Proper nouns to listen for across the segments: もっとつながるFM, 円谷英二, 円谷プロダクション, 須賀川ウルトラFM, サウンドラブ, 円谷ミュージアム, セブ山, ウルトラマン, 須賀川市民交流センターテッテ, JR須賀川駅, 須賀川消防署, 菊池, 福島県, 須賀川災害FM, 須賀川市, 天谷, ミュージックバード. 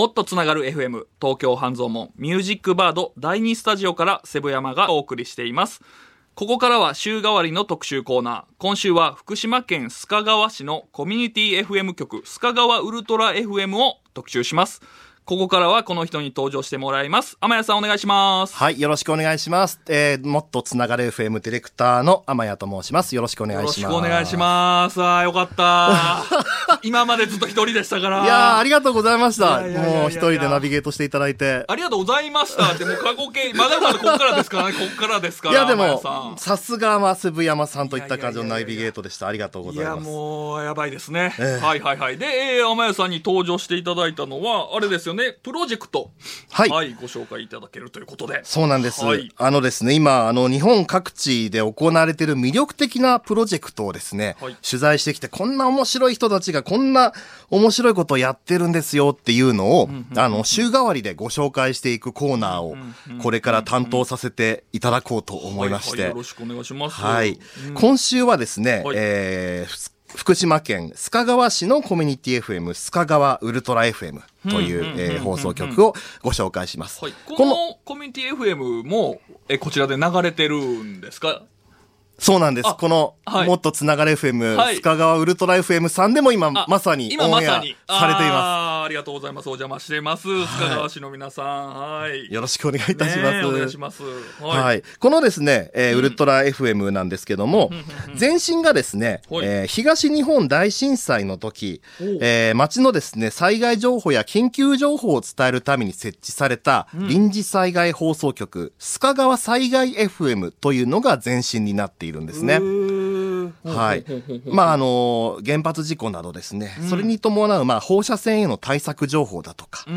もっとつながる FM 東京半蔵門ミュージックバード第2スタジオからセブ山がお送りしています。ここからは週替わりの特集コーナー。今週は福島県須賀川市のコミュニティ FM 局須賀川ウルトラ FM を特集します。ここからはこの人に登場してもらいます。天谷さんお願いします。はい、よろしくお願いします。もっとつながる FM ディレクターの天谷と申します。よろしくお願いします。よろしくお願いします。あーよかった今までずっと一人でしたから。いやありがとうございました。もう一人でナビゲートしていただいてありがとうございました。でも過去形まだまだここからですからね。ここからですから。いやでもさすがはセブ山さんといった感じのナビゲートでした。ありがとうございます。いやもうやばいですね、はいはいはい。で、天谷さんに登場していただいたのはあれですよね、プロジェクト、はいはい、ご紹介いただけるということで。そうなんです、はい、ですね、今日本各地で行われている魅力的なプロジェクトをですね、はい、取材してきてこんな面白い人たちがこんな面白いことをやってるんですよっていうのを、うんうんうん、週替わりでご紹介していくコーナーをこれから担当させていただこうと思いまして、はいはい、よろしくお願いします、はい、うん、今週はですね、はい、福島県須賀川市のコミュニティ FM 須賀川ウルトラ FM という放送局をご紹介します、はい、このコミュニティ FM もこちらで流れてるんですか？そうなんです。この、はい、もっとつながれ FM、はい、須賀川ウルトラ FM さんでも今まさにオンエアされています。ありがとうございます。お邪魔しています、はい、須賀川市の皆さん、はい、よろしくお願いいたします、ね、お願いします、はいはい、このですね、ウルトラ FM なんですけども、うん、前身がですね、うん、東日本大震災の時、町のですね災害情報や緊急情報を伝えるために設置された臨時災害放送局、うん、須賀川災害 FM というのが前身になっていますいるんですね。はい。まあ原発事故などですね、うん、それに伴う放射線への対策情報だとか、う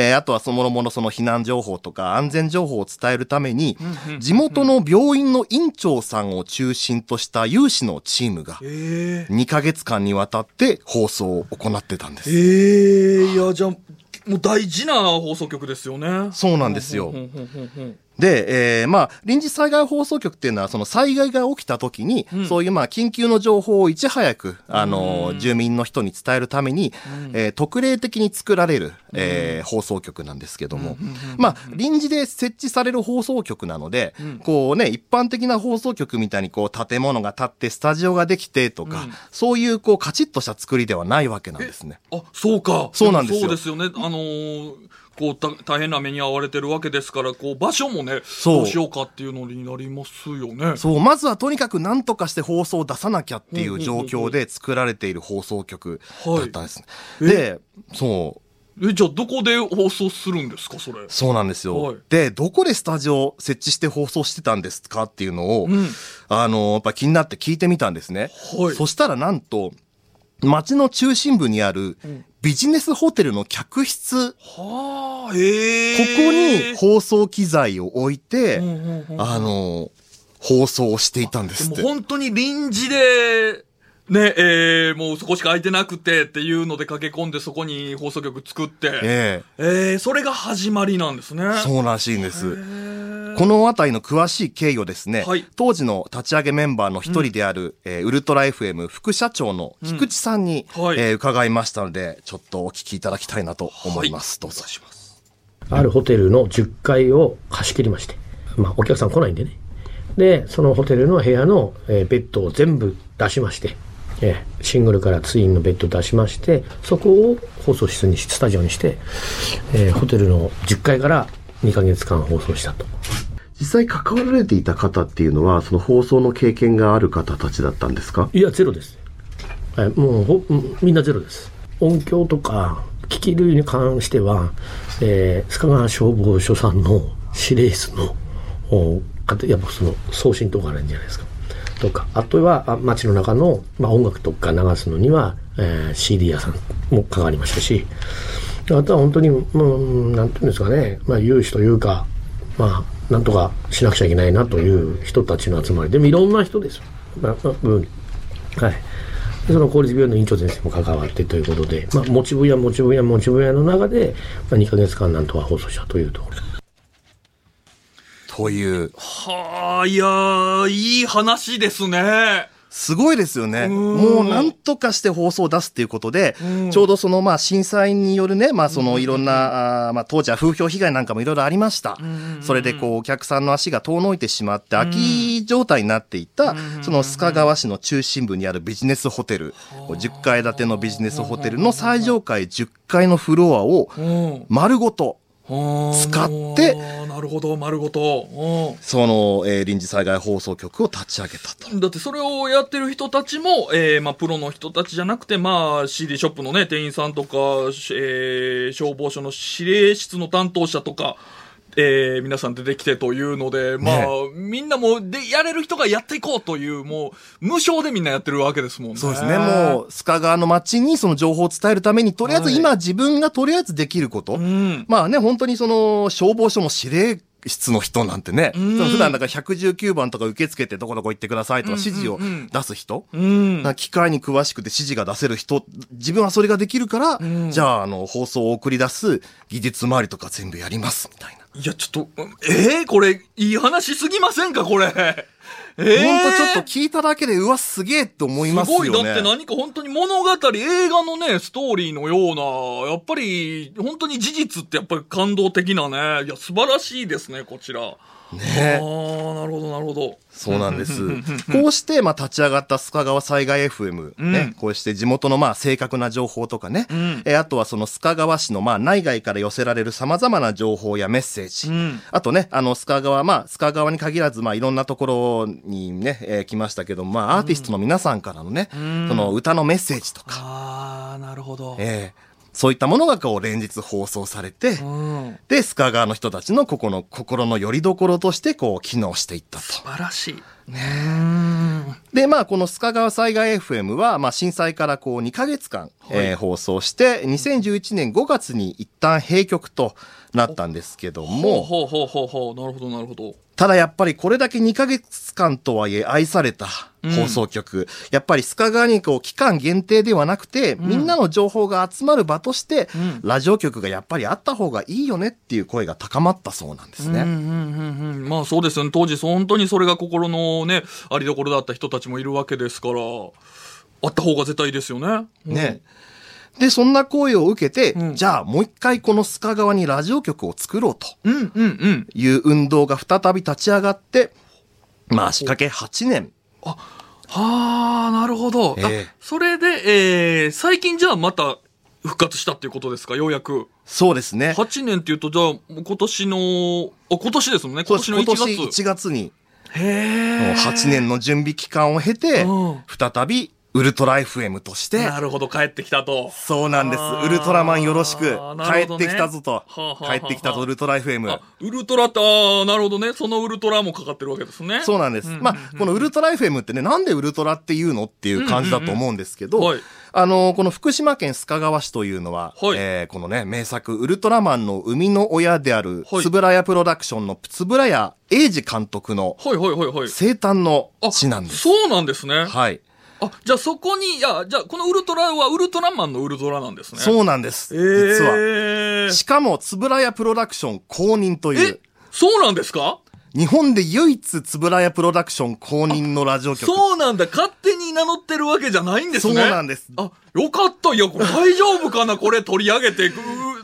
ん、あとはそのものその避難情報とか安全情報を伝えるために、うん、地元の病院の院長さんを中心とした有志のチームが2ヶ月間にわたって放送を行ってたんです。いやじゃあもう大事な放送局ですよね。そうなんですよ。で、臨時災害放送局っていうのはその災害が起きた時に、うん、そういう緊急の情報をいち早く住民の人に伝えるために、うん、特例的に作られる、放送局なんですけども、うん、臨時で設置される放送局なので、うん、こうね一般的な放送局みたいにこう建物が建ってスタジオができてとか、うん、そういうこうカチッとした作りではないわけなんですね。あ、そうか。そうなんですよ。そうですよね。こう大変な目に遭われてるわけですから、こう場所もねどうしようかっていうのになりますよね。そう、まずはとにかく何とかして放送を出さなきゃっていう状況で作られている放送局だったんです、はい、で、そうじゃあどこで放送するんですかそれ？そうなんですよ、はい、でどこでスタジオ設置して放送してたんですかっていうのを、うん、やっぱ気になって聞いてみたんですね、はい、そしたらなんと町の中心部にあるビジネスホテルの客室、はあ、ここに放送機材を置いて、放送をしていたんですって。でも本当に臨時でね、もうそこしか空いてなくてっていうので駆け込んでそこに放送局作って、それが始まりなんですね。そうらしいんです。このあたりの詳しい経緯をですね、はい、当時の立ち上げメンバーの一人である、うん、ウルトラ FM 副社長の菊池さんに、うん、はい、伺いましたのでちょっとお聞きいただきたいなと思います、はい、どうぞ。あるホテルの10階を貸し切りまして、お客さん来ないんでね、でそのホテルの部屋の、ベッドを全部出しまして、シングルからツインのベッドを出しましてそこを放送室にスタジオにして、ホテルの10階から2ヶ月間放送したと。実際関わられていた方っていうのはその放送の経験がある方たちだったんですか？いやゼロです、はい、もうみんなゼロです。音響とか機器類に関しては、須賀川消防署さんの指令室のやっぱその送信とかあるんじゃないですかとか、あとは街の中の、音楽とか流すのには、CD 屋さんも関わりましたし、あとは本当になんていうんですかね、有志というかなんとかしなくちゃいけないなという人たちの集まりでもいろんな人です、はい、その公立病院の院長先生も関わってということで、持ち分野の中で、2ヶ月間なんとか放送したというところという。いやいい話ですね。すごいですよね。もうなんとかして放送を出すっていうことで、ちょうどそのまあ震災によるね、まあそのいろんな、まあ当時は風評被害なんかもいろいろありました。それでこうお客さんの足が遠のいてしまって空き状態になっていた、その須賀川市の中心部にあるビジネスホテル、10階建てのビジネスホテルの最上階10階のフロアを丸ごと、使って、なるほど、丸ごと。その、臨時災害放送局を立ち上げたと。だってそれをやってる人たちも、まあ、プロの人たちじゃなくて、まあ、CD ショップのね、店員さんとか、消防署の指令室の担当者とか、皆さん出てきてというので、まあ、ね、みんなもうで、やれる人がやっていこうという、もう、無償でみんなやってるわけですもんね。そうですね。もう、須賀川の街にその情報を伝えるために、とりあえず今自分がとりあえずできること。はい、まあね、本当にその、消防署の指令室の人なんてね、普段だから119番とか受付ってどこどこ行ってくださいとか指示を出す人、機械に詳しくて指示が出せる人、自分はそれができるから、じゃあ、放送を送り出す技術周りとか全部やります、みたいな。いや、ちょっと、これ、いい話すぎませんか、これ。ほんとちょっと聞いただけで、うわ、すげえって思いますよね。すごい、だって何か本当に物語、映画のね、ストーリーのような、やっぱり、本当に事実ってやっぱり感動的なね、いや、素晴らしいですね、こちら。ね、なるほど、なるほど。そうなんです。こうして、まあ、立ち上がった須賀川災害 FM、ね、こうして地元の、まあ、正確な情報とかね、あとはその須賀川市の、まあ、内外から寄せられる様々な情報やメッセージ、あとね、須賀川、まあ、須賀川に限らず、まあ、いろんなところにね、来ましたけど、まあ、アーティストの皆さんからのね、その歌のメッセージとか。ああ、なるほど。そういったものがこう連日放送されて、で、須賀川の人たちのここの心の拠り所としてこう機能していったと。素晴らしい。ねえ。で、まあ、この須賀川災害 FM は、まあ、震災からこう2ヶ月間、放送して、2011年5月に一旦閉局となったんですけども。ほうほうほうほう。なるほど、なるほど。ただやっぱりこれだけ2ヶ月間とはいえ愛された放送局。やっぱり須賀川にこう期間限定ではなくて、みんなの情報が集まる場として、ラジオ局がやっぱりあった方がいいよねっていう声が高まったそうなんですね。まあそうですよね。当時本当にそれが心のね、ありどころだった人たちもいるわけですから、あった方が絶対いいですよね。ね。で、そんな声を受けて、じゃあもう一回この須賀川にラジオ局を作ろうという運動が再び立ち上がって、まあ仕掛け8年。あ、はあ、なるほど。それで、最近じゃあまた復活したっていうことですか、ようやく。そうですね。8年っていうと、じゃあ今年の、今年ですもんね、今年の1月。今年1月に。へぇー。8年の準備期間を経て、再び、ウルトラ FM として。なるほど、帰ってきたと。そうなんです。ウルトラマンよろしく。帰ってきたぞと。帰ってきたぞ、ウルトラ FM。ウルトラって、なるほどね。そのウルトラもかかってるわけですね。そうなんです。まあ、このウルトラ FM ってね、なんでウルトラっていうのっていう感じだと思うんですけど、この福島県須賀川市というのは、このね、名作、ウルトラマンの生みの親である、円谷プロダクションの円谷英二監督の、生誕の地なんです。そうなんですね。はい。あ、じゃあそこに、じゃあこのウルトラはウルトラマンのウルトラなんですね。そうなんです。実は。しかも、円谷プロダクション公認という。そうなんですか？日本で唯一円谷プロダクション公認のラジオ局。そうなんだ。勝手に名乗ってるわけじゃないんですね。そうなんです。あ、よかった。いや、これ大丈夫かなこれ取り上げていく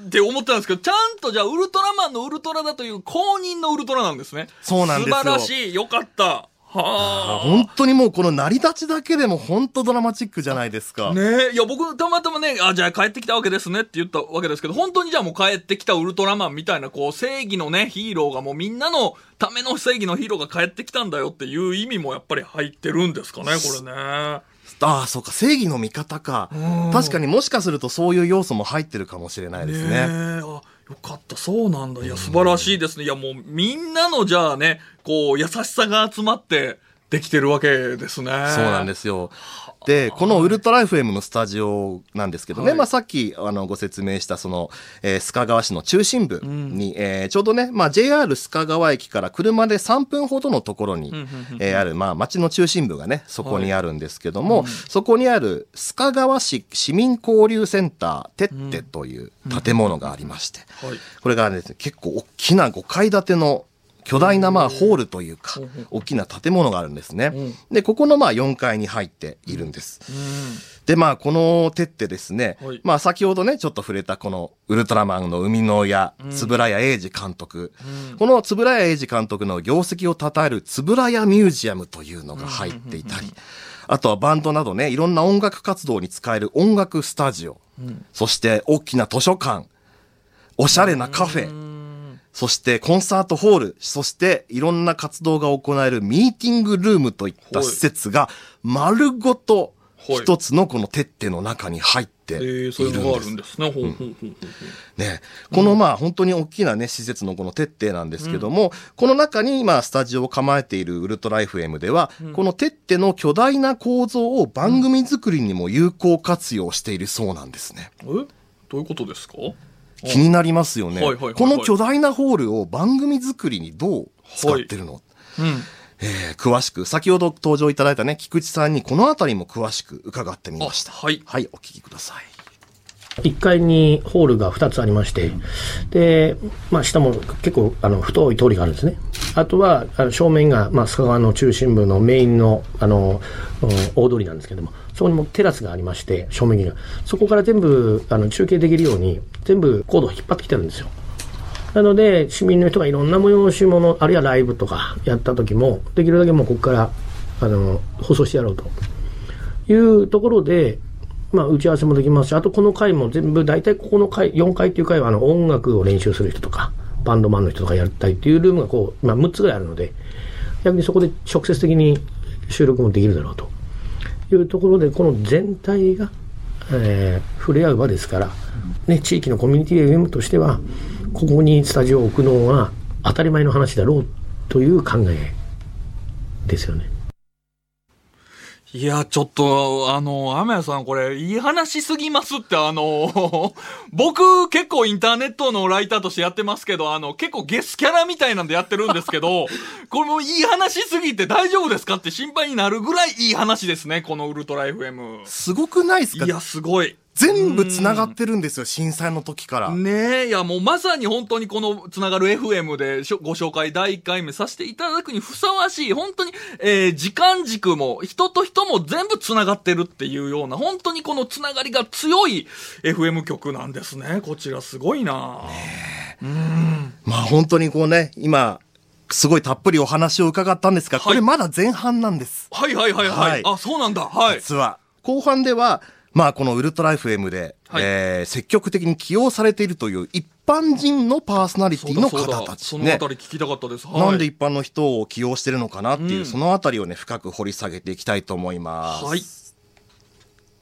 って思ってたんですけど、ちゃんとじゃあウルトラマンのウルトラだという公認のウルトラなんですね。そうなんですよ。素晴らしい。よかった。はあ、本当にもうこの成り立ちだけでも本当ドラマチックじゃないですか。ねえ。いや、僕たまたまね、じゃあ帰ってきたわけですねって言ったわけですけど、本当にじゃあもう帰ってきたウルトラマンみたいな、こう正義のね、ヒーローがもうみんなのための正義のヒーローが帰ってきたんだよっていう意味もやっぱり入ってるんですかね、これね。ああ、そうか。正義の味方か。確かにもしかするとそういう要素も入ってるかもしれないですね。よかった。そうなんだ。いや、素晴らしいですね。いや、もうみんなのじゃあね、こう、優しさが集まってできてるわけですね。そうなんですよ。で、このウルトラ FM のスタジオなんですけどね、まあさっきご説明したその、須賀川市の中心部に、ちょうどね、まあ JR 須賀川駅から車で3分ほどのところにある、まあ町の中心部がね、そこにあるんですけども、そこにある須賀川市市民交流センターテッテという建物がありまして、これがね、結構大きな5階建ての巨大なホールというか大きな建物があるんですね。でここの4階に入っているんです。でこの手ってですね、先ほどねちょっと触れたこのウルトラマンの生みの親円谷英二監督、この円谷英二監督の業績を称える円谷ミュージアムというのが入っていたり、あとはバンドなどねいろんな音楽活動に使える音楽スタジオ、そして大きな図書館、おしゃれなカフェ、そしてコンサートホール、そしていろんな活動が行えるミーティングルームといった施設が丸ごと一つのこのテッテの中に入っているんです。そういうのがあるんですね。この本当に大きなね施設のこのテッテなんですけども、この中にスタジオを構えているウルトラ FM では、このテッテの巨大な構造を番組作りにも有効活用しているそうなんですね。どういうことですか？気になりますよね。この巨大なホールを番組作りにどう使ってるの、詳しく先ほど登場いただいたね菊池さんにこのあたりも詳しく伺ってみました。はい、お聞きください。1階にホールが2つありまして、で、下も結構太い通りがあるんですね。あとは正面が須賀川の中心部のメインの大通りなんですけども、そこにもテラスがありまして、正面にそこから全部中継できるように全部コードを引っ張ってきてるんですよ。なので市民の人がいろんな催し物、あるいはライブとかやった時もできるだけもうここから放送してやろうというところで、打ち合わせもできますし、あとこの回も全部大体ここの回4回っていう回は音楽を練習する人とかバンドマンの人とかやったりっていうルームがこう、6つぐらいあるので、逆にそこで直接的に収録もできるだろうというところで、この全体が、触れ合う場ですから、地域のコミュニティ FM としてはここにスタジオを置くのは当たり前の話だろうという考えですよね。いや、ちょっと、雨谷さん、これ、いい話すぎますって、僕、結構インターネットのライターとしてやってますけど、結構ゲスキャラみたいなんでやってるんですけど、これもういい話すぎて大丈夫ですかって心配になるぐらいいい話ですね、このウルトラ FM。すごくないですか？いや、すごい。全部繋がってるんですよ、震災の時から。いや、もうまさに本当にこのつながる FM でご紹介第1回目させていただくにふさわしい、本当に、時間軸も人と人も全部繋がってるっていうような、本当にこのつながりが強い FM 局なんですね。こちらすごいな。本当にこうね、今、すごいたっぷりお話を伺ったんですが、これまだ前半なんです。あ、そうなんだ。実は、後半では、このウルトラ FM で、積極的に起用されているという一般人のパーソナリティの方たち、そのあたり聞きたかったです。なんで一般の人を起用してるのかなっていう、そのあたりをね深く掘り下げていきたいと思います。